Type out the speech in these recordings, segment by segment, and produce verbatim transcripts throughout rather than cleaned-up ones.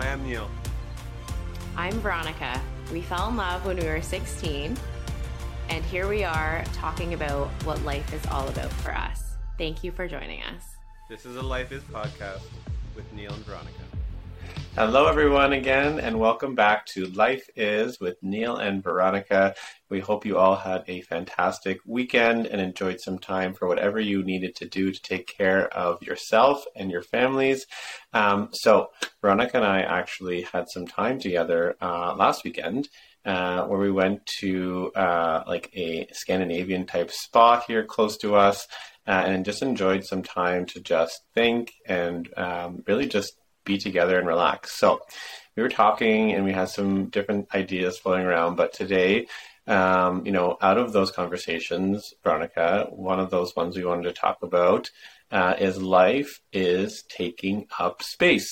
I am Neil. I'm Veronica. We fell in love when we were sixteen, and here we are talking about what life is all about for us. Thank you for joining us. This is a Life Is podcast with Neil and Veronica. Hello, everyone, again, and welcome back to Life Is with Neil and Veronica. We hope you all had a fantastic weekend and enjoyed some time for whatever you needed to do to take care of yourself and your families. Um, so Veronica and I actually had some time together uh, last weekend uh, where we went to uh, like a Scandinavian type spa here close to us uh, and just enjoyed some time to just think and um, really just be together and relax. So we were talking and we had some different ideas floating around, but today, um, you know, out of those conversations, Veronica, one of those ones we wanted to talk about uh, is life is taking up space.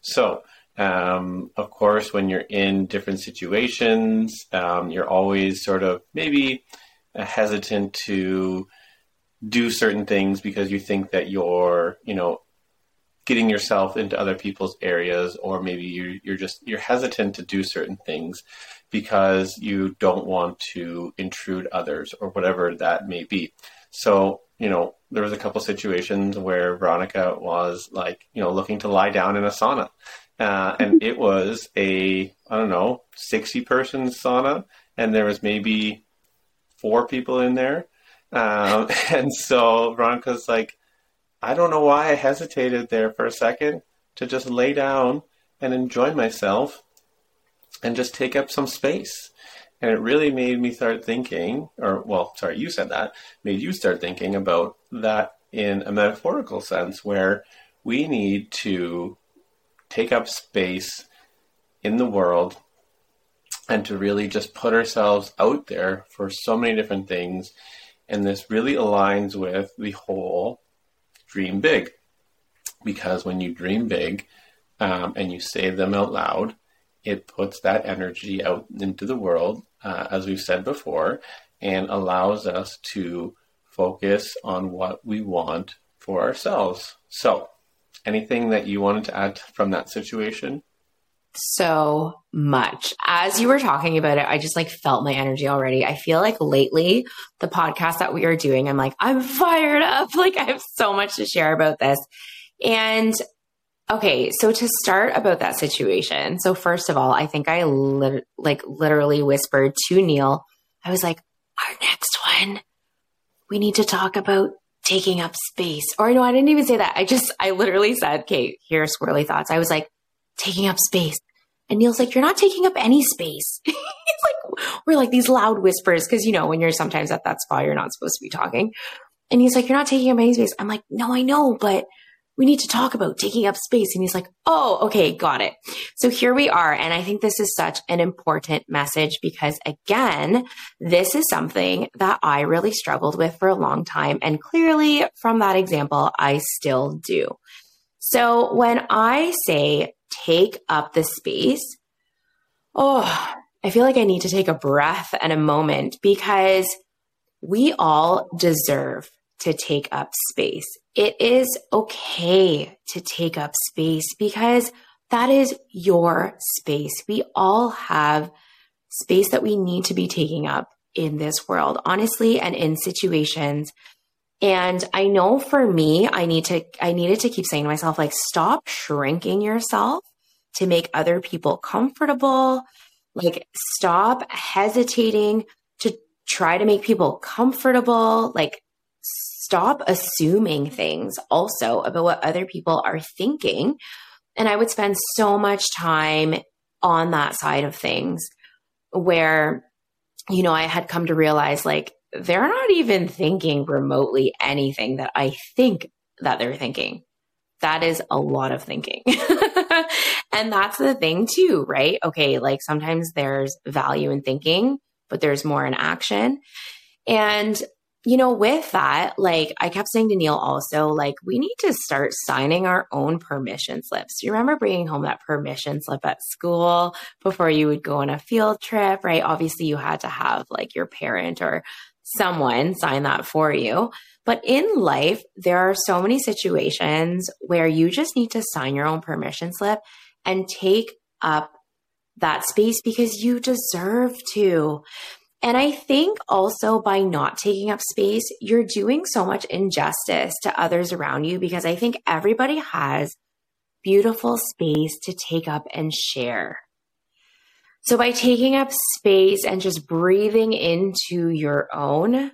So um, of course, when you're in different situations, um, you're always sort of maybe hesitant to do certain things because you think that you're, you know, getting yourself into other people's areas, or maybe you're, you're just, you're hesitant to do certain things because you don't want to intrude others or whatever that may be. So, you know, there was a couple situations where Veronica was like, you know, looking to lie down in a sauna. Uh, and it was a, I don't know, sixty person sauna. And there was maybe four people in there. Um, and so Veronica's like, I don't know why I hesitated there for a second to just lay down and enjoy myself and just take up some space. And it really made me start thinking, or well, sorry, you said that, made you start thinking about that in a metaphorical sense where we need to take up space in the world and to really just put ourselves out there for so many different things. And this really aligns with the whole dream big, because when you dream big um, and you say them out loud, it puts that energy out into the world, uh, as we've said before, and allows us to focus on what we want for ourselves. So anything that you wanted to add from that situation? So much. As you were talking about it, I just like felt my energy already. I feel like lately the podcast that we are doing, I'm like, I'm fired up. Like I have so much to share about this. And okay. So to start about that situation. So first of all, I think I lit- like literally whispered to Neil. I was like, our next one, we need to talk about taking up space. Or no, I didn't even say that. I just, I literally said, okay, here are squirrely thoughts. I was like, taking up space. And Neil's like, you're not taking up any space. It's like, we're like these loud whispers. Cause you know, when you're sometimes at that spa, you're not supposed to be talking. And he's like, you're not taking up any space. I'm like, no, I know, but we need to talk about taking up space. And he's like, oh, okay. Got it. So here we are. And I think this is such an important message because again, this is something that I really struggled with for a long time. And clearly from that example, I still do. So when I say take up the space, oh, I feel like I need to take a breath and a moment because we all deserve to take up space. It is okay to take up space because that is your space. We all have space that we need to be taking up in this world, honestly, and in situations. And I know for me, I need to, I needed to keep saying to myself, like, stop shrinking yourself to make other people comfortable. Like, stop hesitating to try to make people comfortable. Like, stop assuming things also about what other people are thinking. And I would spend so much time on that side of things where, you know, I had come to realize, like, they're not even thinking remotely anything that I think that they're thinking. That is a lot of thinking. And that's the thing too, right? Okay. Like sometimes there's value in thinking, but there's more in action. And, you know, with that, like I kept saying to Neil also, like we need to start signing our own permission slips. You remember bringing home that permission slip at school before you would go on a field trip, right? Obviously you had to have like your parent or someone sign that for you. But in life, there are so many situations where you just need to sign your own permission slip and take up that space because you deserve to. And I think also by not taking up space, you're doing so much injustice to others around you, because I think everybody has beautiful space to take up and share. So by taking up space and just breathing into your own,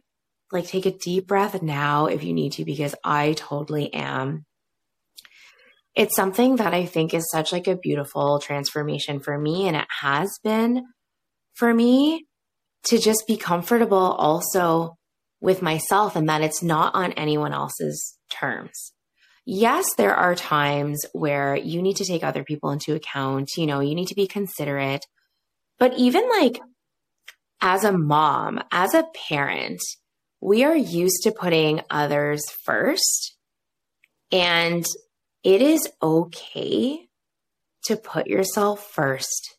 like take a deep breath now if you need to, because I totally am. It's something that I think is such like a beautiful transformation for me. And it has been for me to just be comfortable also with myself, and that it's not on anyone else's terms. Yes, there are times where you need to take other people into account. You know, you need to be considerate. But even like as a mom, as a parent, we are used to putting others first, and it is okay to put yourself first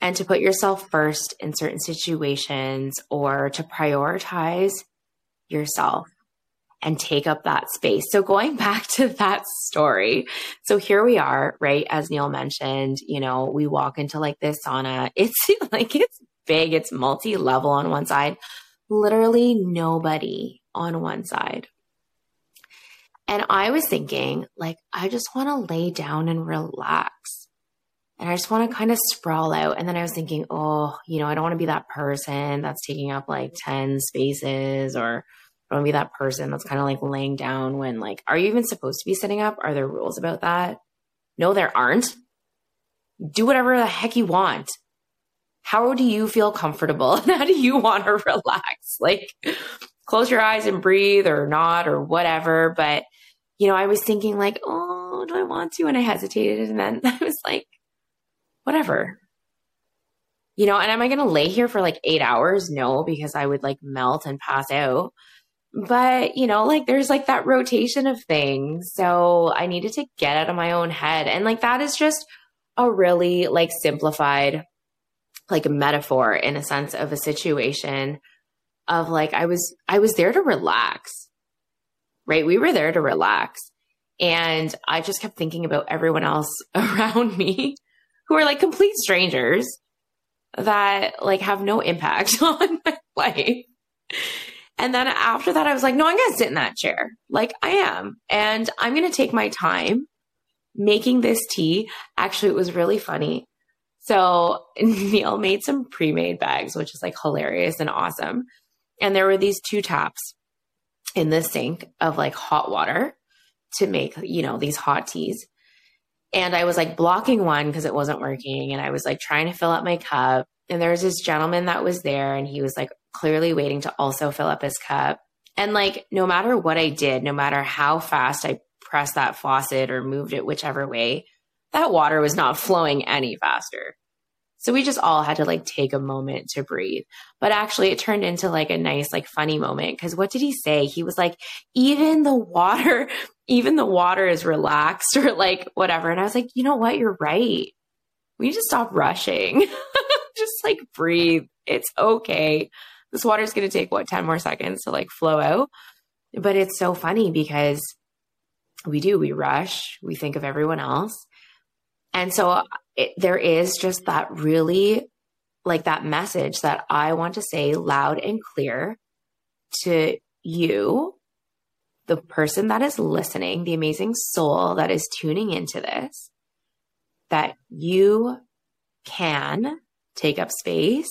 and to put yourself first in certain situations, or to prioritize yourself and take up that space. So going back to that story. So here we are, right? As Neil mentioned, you know, we walk into like this sauna. It's like, it's big, it's multi-level on one side, literally nobody on one side. And I was thinking, like, I just want to lay down and relax. And I just want to kind of sprawl out. And then I was thinking, oh, you know, I don't want to be that person that's taking up like ten spaces, or I don't want to be that person that's kind of like laying down when, like, are you even supposed to be sitting up? Are there rules about that? No, there aren't. Do whatever the heck you want. How do you feel comfortable? How do you want to relax? Like, close your eyes and breathe, or not, or whatever. But, you know, I was thinking like, oh, do I want to? And I hesitated. And then I was like, whatever, you know, and am I going to lay here for like eight hours? No, because I would like melt and pass out. But, you know, like there's like that rotation of things. So I needed to get out of my own head. And like, that is just a really like simplified, like a metaphor in a sense of a situation of like, I was, I was there to relax, right? We were there to relax. And I just kept thinking about everyone else around me who are like complete strangers that like have no impact on my life. And then after that, I was like, no, I'm going to sit in that chair. Like I am. And I'm going to take my time making this tea. Actually, it was really funny. So Neil made some pre-made bags, which is like hilarious and awesome. And there were these two taps in the sink of like hot water to make, you know, these hot teas. And I was like blocking one because it wasn't working. And I was like trying to fill up my cup. And there was this gentleman that was there, and he was like clearly waiting to also fill up his cup. And like, no matter what I did, no matter how fast I pressed that faucet or moved it, whichever way, that water was not flowing any faster. So we just all had to like take a moment to breathe. But actually it turned into like a nice, like funny moment. Cause what did he say? He was like, even the water, even the water is relaxed, or like whatever. And I was like, you know what? You're right. We need to stop rushing. Just like breathe. It's okay. This water is going to take what, ten more seconds to like flow out. But it's so funny because we do, we rush, we think of everyone else. And so it, there is just that really like that message that I want to say loud and clear to you, the person that is listening, the amazing soul that is tuning into this, that you can take up space.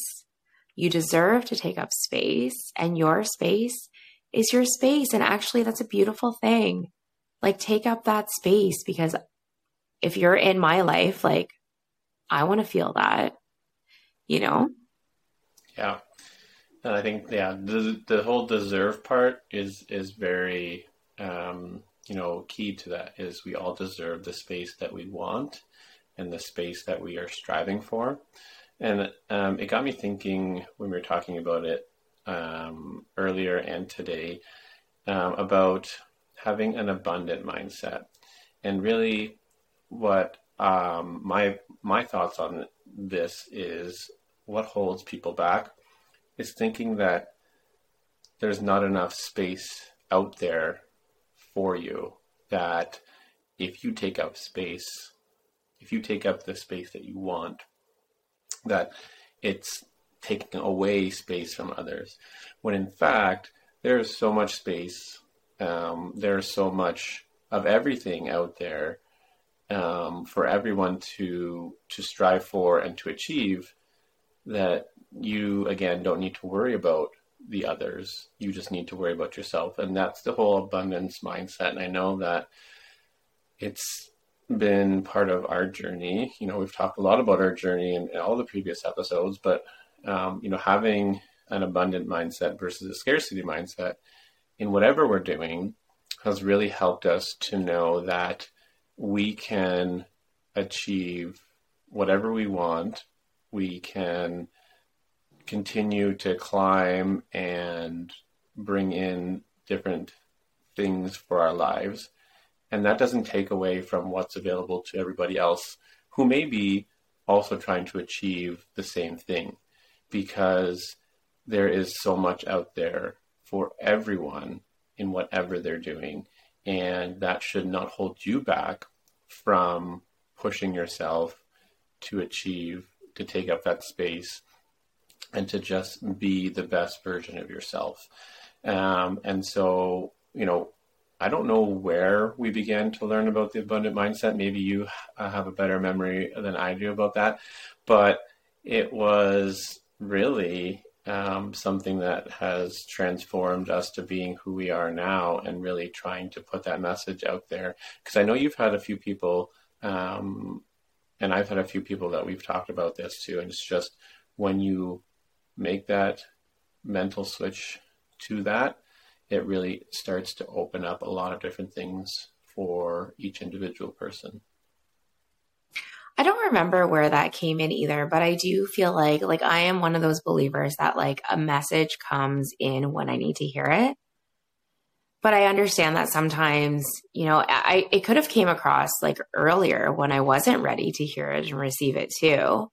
You deserve to take up space, and your space is your space. And actually that's a beautiful thing. Like take up that space, because if you're in my life, like I want to feel that, you know? Yeah. And I think, yeah, the, the whole deserve part is, is very, um, you know, key to that. Is we all deserve the space that we want and the space that we are striving for. And, um, it got me thinking when we were talking about it, um, earlier and today, um, about having an abundant mindset. And really what, um, my, my thoughts on this is what holds people back is thinking that there's not enough space out there for you, that if you take up space, if you take up the space that you want, that it's taking away space from others. When in fact, there is so much space, um, there is so much of everything out there um, for everyone to to strive for and to achieve, that you, again, don't need to worry about the others. You just need to worry about yourself. And that's the whole abundance mindset. And I know that it's been part of our journey. You know, we've talked a lot about our journey in, in all the previous episodes, but, um, you know, having an abundant mindset versus a scarcity mindset in whatever we're doing has really helped us to know that we can achieve whatever we want. We can continue to climb and bring in different things for our lives. And that doesn't take away from what's available to everybody else who may be also trying to achieve the same thing, because there is so much out there for everyone in whatever they're doing. And that should not hold you back from pushing yourself to achieve, to take up that space, and to just be the best version of yourself. Um, and so, you know, I don't know where we began to learn about the abundant mindset. Maybe you have a better memory than I do about that, but it was really um, something that has transformed us to being who we are now, and really trying to put that message out there. Because I know you've had a few people, um, and I've had a few people that we've talked about this to, and it's just when you make that mental switch to that, it really starts to open up a lot of different things for each individual person. I don't remember where that came in either, but I do feel like, like I am one of those believers that like a message comes in when I need to hear it. But I understand that sometimes, you know, I, it could have came across like earlier when I wasn't ready to hear it and receive it too.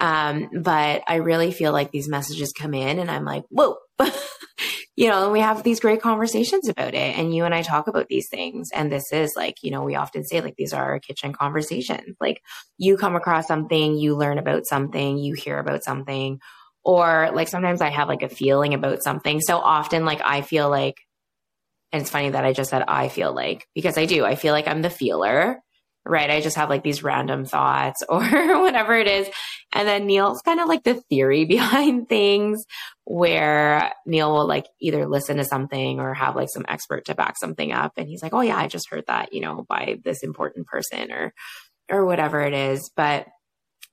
Um, but I really feel like these messages come in and I'm like, whoa, you know, and we have these great conversations about it. And you and I talk about these things. And this is like, you know, we often say like, these are our kitchen conversations. Like you come across something, you learn about something, you hear about something, or like, sometimes I have like a feeling about something. So often like, I feel like, and it's funny that I just said, I feel like, because I do, I feel like I'm the feeler, right? I just have like these random thoughts or whatever it is. And then Neil's kind of like the theory behind things, where Neil will like either listen to something or have like some expert to back something up. And he's like, oh yeah, I just heard that, you know, by this important person or, or whatever it is. But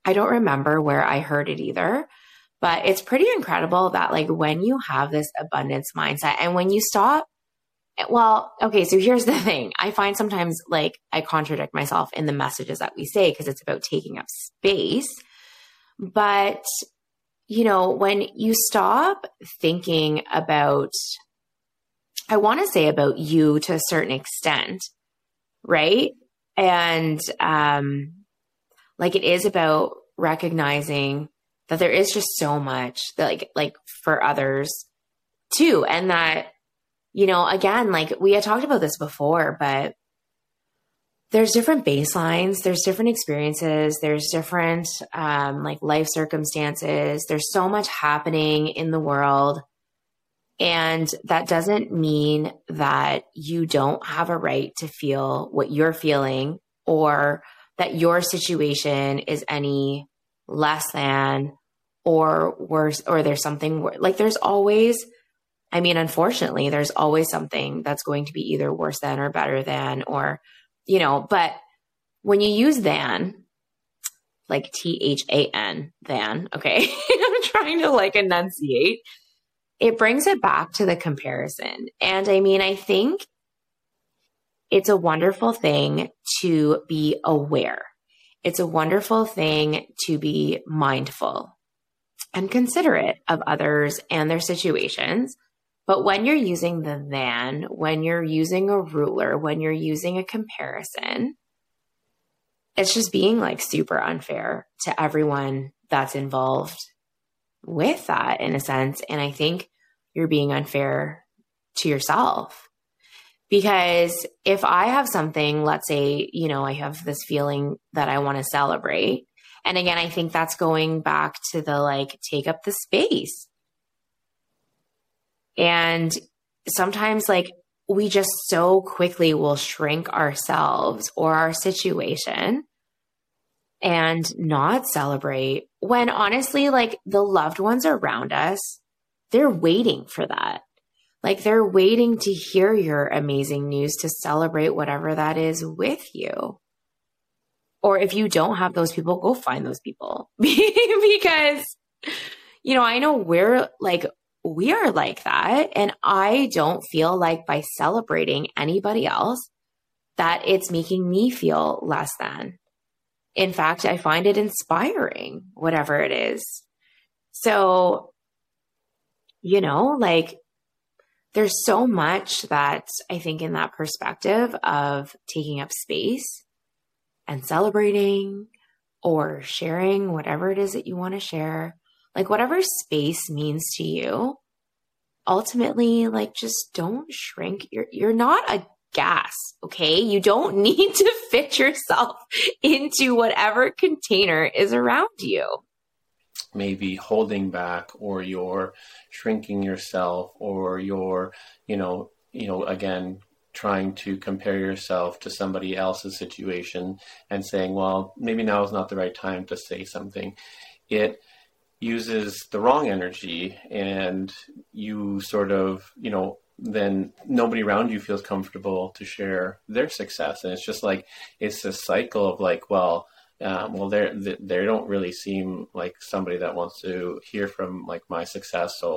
I don't remember where I heard it either, but it's pretty incredible that like when you have this abundance mindset and when you stop, well, okay, so here's the thing. I find sometimes like I contradict myself in the messages that we say, because it's about taking up space. But, you know, when you stop thinking about, I want to say about you to a certain extent, right? And um, like it is about recognizing that there is just so much that like, like for others too. And that, you know, again, like we had talked about this before, but there's different baselines, there's different experiences, there's different um, like life circumstances. There's so much happening in the world. And that doesn't mean that you don't have a right to feel what you're feeling, or that your situation is any less than or worse, or there's something like there's always I mean, unfortunately, there's always something that's going to be either worse than or better than, or, you know, but when you use than, like T H A N, than, okay, I'm trying to like enunciate, it brings it back to the comparison. And I mean, I think it's a wonderful thing to be aware. It's a wonderful thing to be mindful and considerate of others and their situations. But when you're using the than, when you're using a ruler, when you're using a comparison, it's just being like super unfair to everyone that's involved with that in a sense. And I think you're being unfair to yourself, Because if I have something, let's say, you know, I have this feeling that I want to celebrate. And again, I think that's going back to the, like, take up the space. And sometimes, like, we just so quickly will shrink ourselves or our situation and not celebrate when honestly, like, the loved ones around us, they're waiting for that. Like, they're waiting to hear your amazing news to celebrate whatever that is with you. Or if you don't have those people, go find those people. Because, you know, I know we're like, we are like that. And I don't feel like by celebrating anybody else that it's making me feel less than. In fact, I find it inspiring, whatever it is. So, you know, like, there's so much that I think in that perspective of taking up space and celebrating or sharing whatever it is that you want to share, like whatever space means to you, ultimately, like, just don't shrink. You're, you're not a gas. Okay. You don't need to fit yourself into whatever container is around you. Maybe holding back, or you're shrinking yourself, or you're, you know, you know, again, trying to compare yourself to somebody else's situation and saying, well, maybe now is not the right time to say something. It uses the wrong energy, and you sort of, you know, then nobody around you feels comfortable to share their success. And it's just like, it's a cycle of like, well, Um, well, they they don't really seem like somebody that wants to hear from like my success, so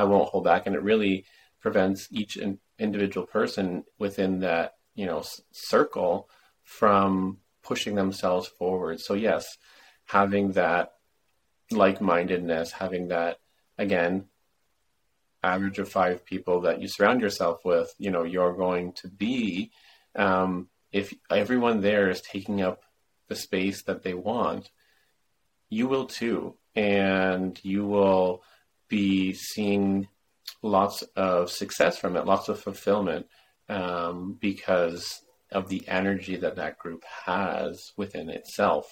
I won't hold back. And it really prevents each in, individual person within that, you know, s- circle from pushing themselves forward. So yes, having that like-mindedness, having that, again, average of five people that you surround yourself with, you know, you're going to be, um, if everyone there is taking up the space that they want, you will too. And you will be seeing lots of success from it, lots of fulfillment, um, because of the energy that that group has within itself.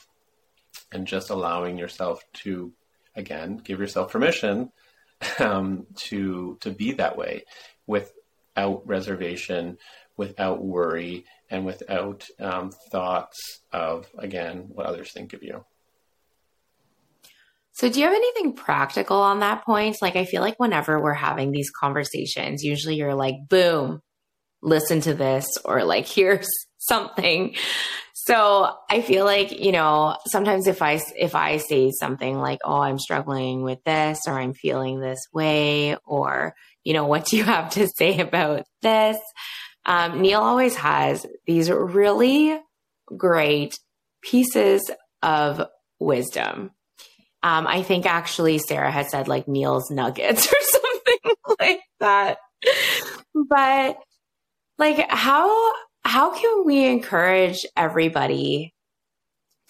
And just allowing yourself to, again, give yourself permission um, to to be that way without reservation, without worry, and without um, thoughts of, again, what others think of you. So do you have anything practical on that point? Like, I feel like whenever we're having these conversations, usually you're like, boom, listen to this, or like, here's something. So I feel like, you know, sometimes if I, if I say something like, oh, I'm struggling with this, or I'm feeling this way, or, you know, what do you have to say about this? Um, Neil always has these really great pieces of wisdom. Um, I think actually Sarah had said like Neil's nuggets or something like that. But like, how, how can we encourage everybody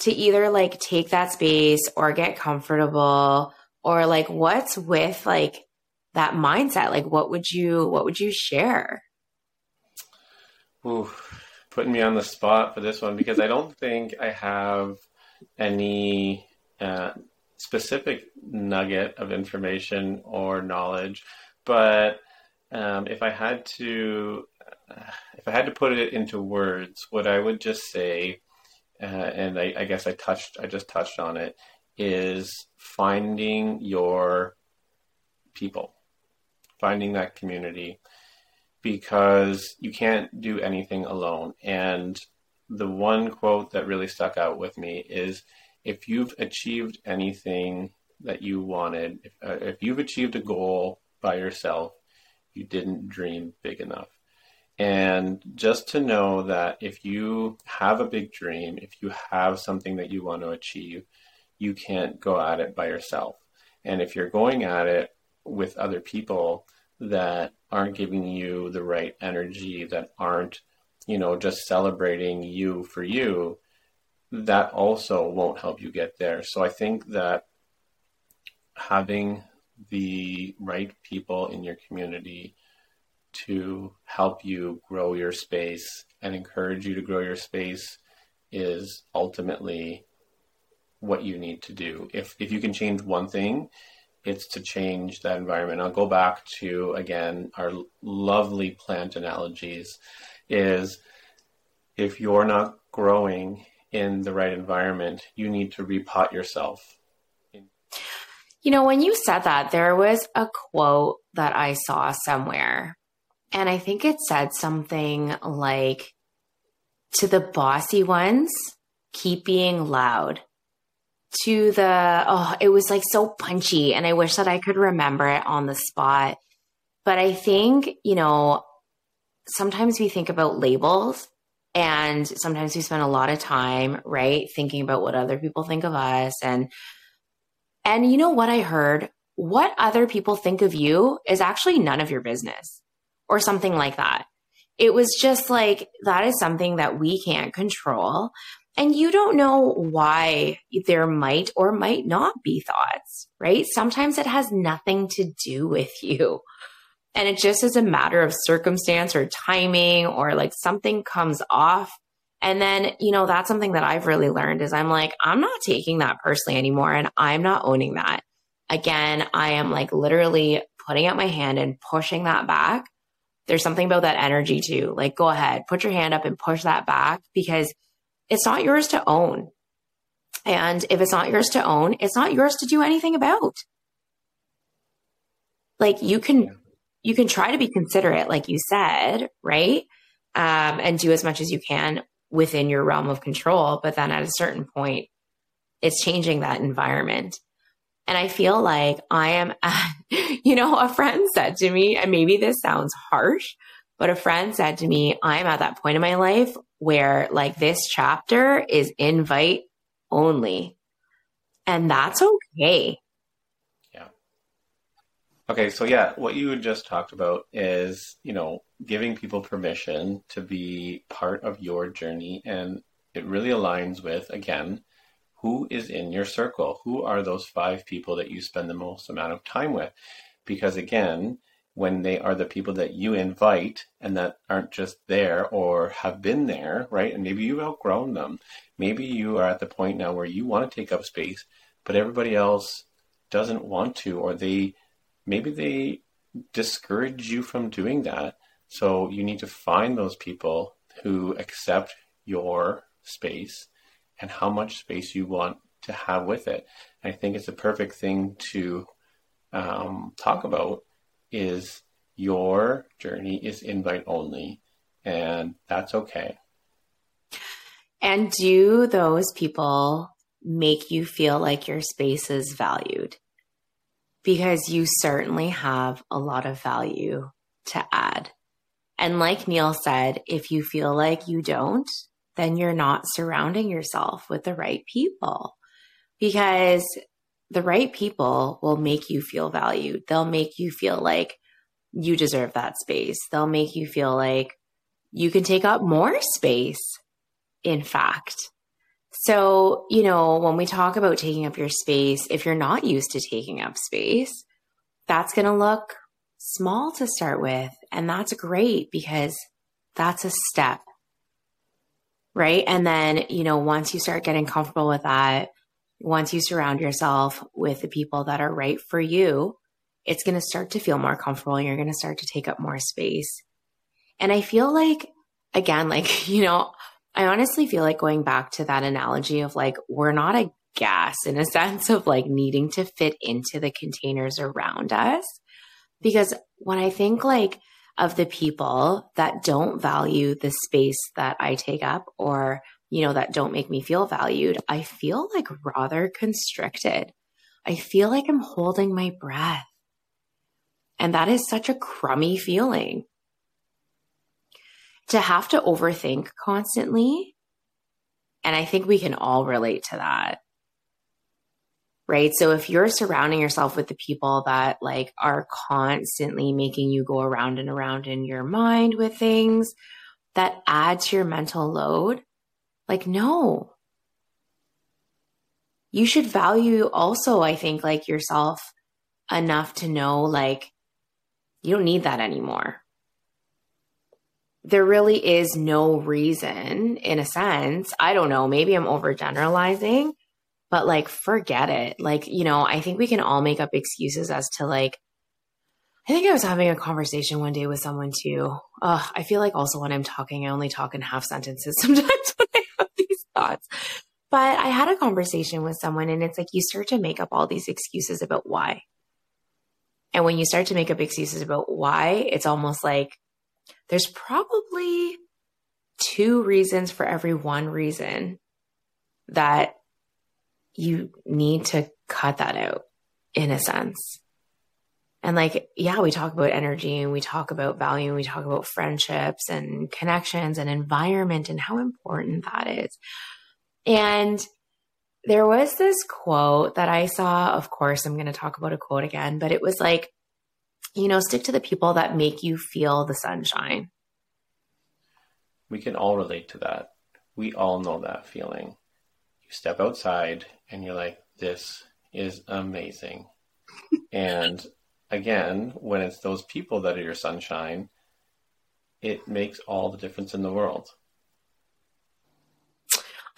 to either like take that space or get comfortable, or like, what's with like that mindset? Like, what would you, what would you share? Ooh, putting me on the spot for this one, because I don't think I have any uh, specific nugget of information or knowledge. But um, if I had to, uh, if I had to put it into words, what I would just say, uh, and I, I guess I touched, I just touched on it, is finding your people, finding that community. Because you can't do anything alone. And the one quote that really stuck out with me is, if you've achieved anything that you wanted, if, uh, if you've achieved a goal by yourself, you didn't dream big enough. And just to know that if you have a big dream, if you have something that you want to achieve, you can't go at it by yourself. And if you're going at it with other people that aren't giving you the right energy, that aren't, you know, just celebrating you for you, that also won't help you get there. So I think that having the right people in your community to help you grow your space and encourage you to grow your space is ultimately what you need to do. If if you can change one thing, it's to change that environment. I'll go back to, again, our lovely plant analogies, is if you're not growing in the right environment, you need to repot yourself. You know, when you said that, there was a quote that I saw somewhere, and I think it said something like, to the bossy ones, keep being loud. To the, oh, it was like so punchy, and I wish that I could remember it on the spot. But I think, you know, sometimes we think about labels, and sometimes we spend a lot of time, right, thinking about what other people think of us. And, and you know what I heard? What other people think of you is actually none of your business, or something like that. It was just like, that is something that we can't control. And you don't know why there might or might not be thoughts, right? Sometimes it has nothing to do with you. And it just is a matter of circumstance or timing, or like something comes off. And then, you know, that's something that I've really learned is I'm like, I'm not taking that personally anymore. And I'm not owning that. Again, I am like literally putting out my hand and pushing that back. There's something about that energy too. Like, go ahead, put your hand up and push that back, because it's not yours to own. And if it's not yours to own, it's not yours to do anything about. Like, you can, you can try to be considerate, like you said, right? Um, and do as much as you can within your realm of control. But then at a certain point, it's changing that environment. And I feel like I am, you know, a friend said to me, and maybe this sounds harsh, but a friend said to me, I'm at that point in my life where like this chapter is invite only. And that's okay. Yeah. Okay. So yeah, what you had just talked about is, you know, giving people permission to be part of your journey. And it really aligns with, again, who is in your circle? Who are those five people that you spend the most amount of time with? Because again, when they are the people that you invite and that aren't just there or have been there, right? And maybe you've outgrown them. Maybe you are at the point now where you want to take up space, but everybody else doesn't want to, or they, maybe they discourage you from doing that. So you need to find those people who accept your space and how much space you want to have with it. And I think it's a perfect thing to um, talk about. Is your journey is invite only, and that's okay. And do those people make you feel like your space is valued? Because you certainly have a lot of value to add. And like Neil said, if you feel like you don't, then you're not surrounding yourself with the right people, because the right people will make you feel valued. They'll make you feel like you deserve that space. They'll make you feel like you can take up more space, in fact. So, you know, when we talk about taking up your space, if you're not used to taking up space, that's going to look small to start with. And that's great, because that's a step, right? And then, you know, once you start getting comfortable with that, once you surround yourself with the people that are right for you, it's going to start to feel more comfortable, and you're going to start to take up more space. And I feel like, again, like, you know, I honestly feel like going back to that analogy of like, we're not a gas in a sense of like needing to fit into the containers around us. Because when I think like of the people that don't value the space that I take up, or you know, that don't make me feel valued, I feel like rather constricted. I feel like I'm holding my breath. And that is such a crummy feeling. To have to overthink constantly. And I think we can all relate to that. Right? So if you're surrounding yourself with the people that like are constantly making you go around and around in your mind with things that add to your mental load, like, no, you should value also, I think, like yourself enough to know, like, you don't need that anymore. there really is no reason, in a sense. I don't know, maybe I'm overgeneralizing, but like, forget it. Like, you know, I think we can all make up excuses as to like, I think I was having a conversation one day with someone too. Uh, I feel like also when I'm talking, I only talk in half sentences sometimes when I have these thoughts. But I had a conversation with someone and it's like, you start to make up all these excuses about why. And when you start to make up excuses about why, it's almost like there's probably two reasons for every one reason that you need to cut that out, in a sense. And like, yeah, we talk about energy and we talk about value and we talk about friendships and connections and environment and how important that is. And there was this quote that I saw. Of course, I'm going to talk about a quote again, but it was like, you know, stick to the people that make you feel the sunshine. We can all relate to that. We all know that feeling. You step outside and you're like, this is amazing. And again, when it's those people that are your sunshine, it makes all the difference in the world.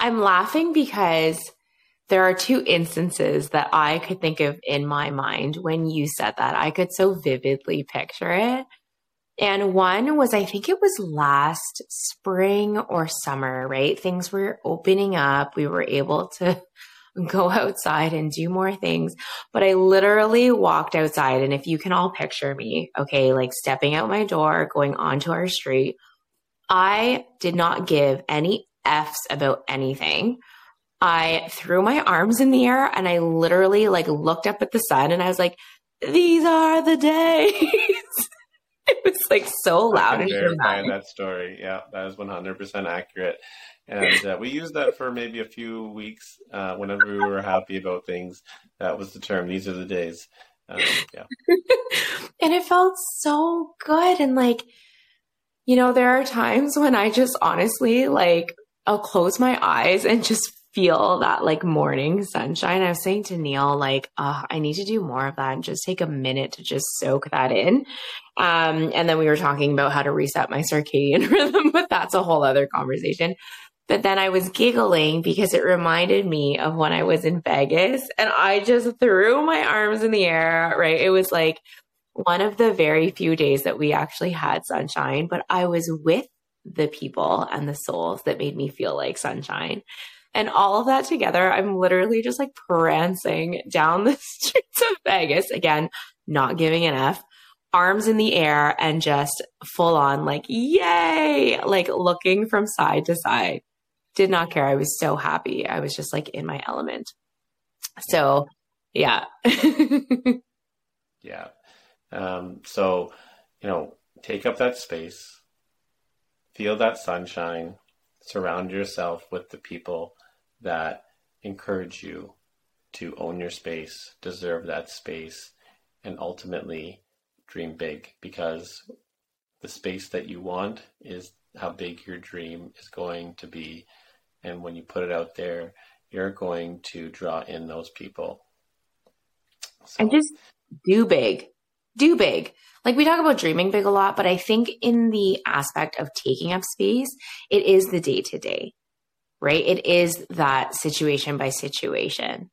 I'm laughing because there are two instances that I could think of in my mind when you said that. I could so vividly picture it. And one was, I think it was last spring or summer, right? Things were opening up. We were able to go outside and do more things. But I literally walked outside, and if you can all picture me, okay, like stepping out my door, going onto our street, I did not give any F's about anything. I threw my arms in the air and I literally like looked up at the sun and I was like, these are the days. It was like so loud. I can verify that story. Yeah, that is one hundred percent accurate. And uh, we used that for maybe a few weeks uh, whenever we were happy about things. That was the term. These are the days. Um, yeah. And it felt so good. And like, you know, there are times when I just honestly like, I'll close my eyes and just feel that like morning sunshine. I was saying to Neil, like, oh, I need to do more of that and just take a minute to just soak that in. Um, and then we were talking about how to reset my circadian rhythm, but that's a whole other conversation. But then I was giggling because it reminded me of when I was in Vegas and I just threw my arms in the air, right? It was like one of the very few days that we actually had sunshine, but I was with the people and the souls that made me feel like sunshine. And all of that together, I'm literally just like prancing down the streets of Vegas. Again, not giving an F, arms in the air and just full on like, yay, like looking from side to side. Did not care. I was so happy. I was just like in my element. So yeah. Yeah. Um, so, you know, take up that space, feel that sunshine, surround yourself with the people that encourage you to own your space, deserve that space, and ultimately dream big, because the space that you want is how big your dream is going to be. And when you put it out there, you're going to draw in those people. So, and just do big. Do big. Like we talk about dreaming big a lot, but I think in the aspect of taking up space, it is the day to day, right? It is that situation by situation.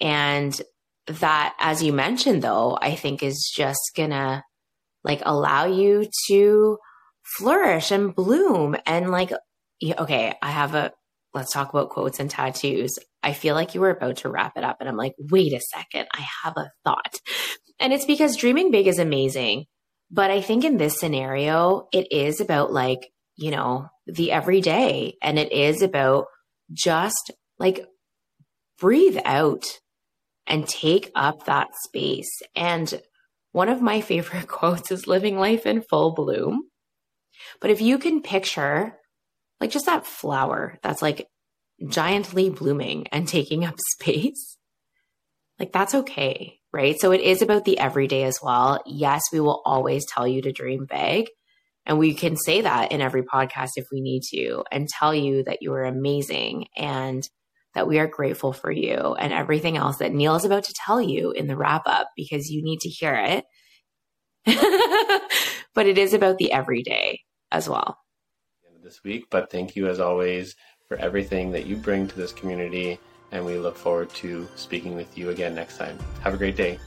And that, as you mentioned though, I think is just gonna like allow you to flourish and bloom. And like, okay, I have a, let's talk about quotes and tattoos. I feel like you were about to wrap it up and I'm like, wait a second, I have a thought. And it's because dreaming big is amazing. But I think in this scenario, it is about like, you know, the everyday, and it is about just like breathe out and take up that space. And one of my favorite quotes is living life in full bloom. But if you can picture like just that flower that's like giantly blooming and taking up space, like that's okay. Right? So it is about the everyday as well. Yes, we will always tell you to dream big. And we can say that in every podcast if we need to, and tell you that you are amazing and that we are grateful for you and everything else that Neil is about to tell you in the wrap up, because you need to hear it. But it is about the everyday as well. this week, but thank you as always for everything that you bring to this community, and we look forward to speaking with you again next time. Have a great day.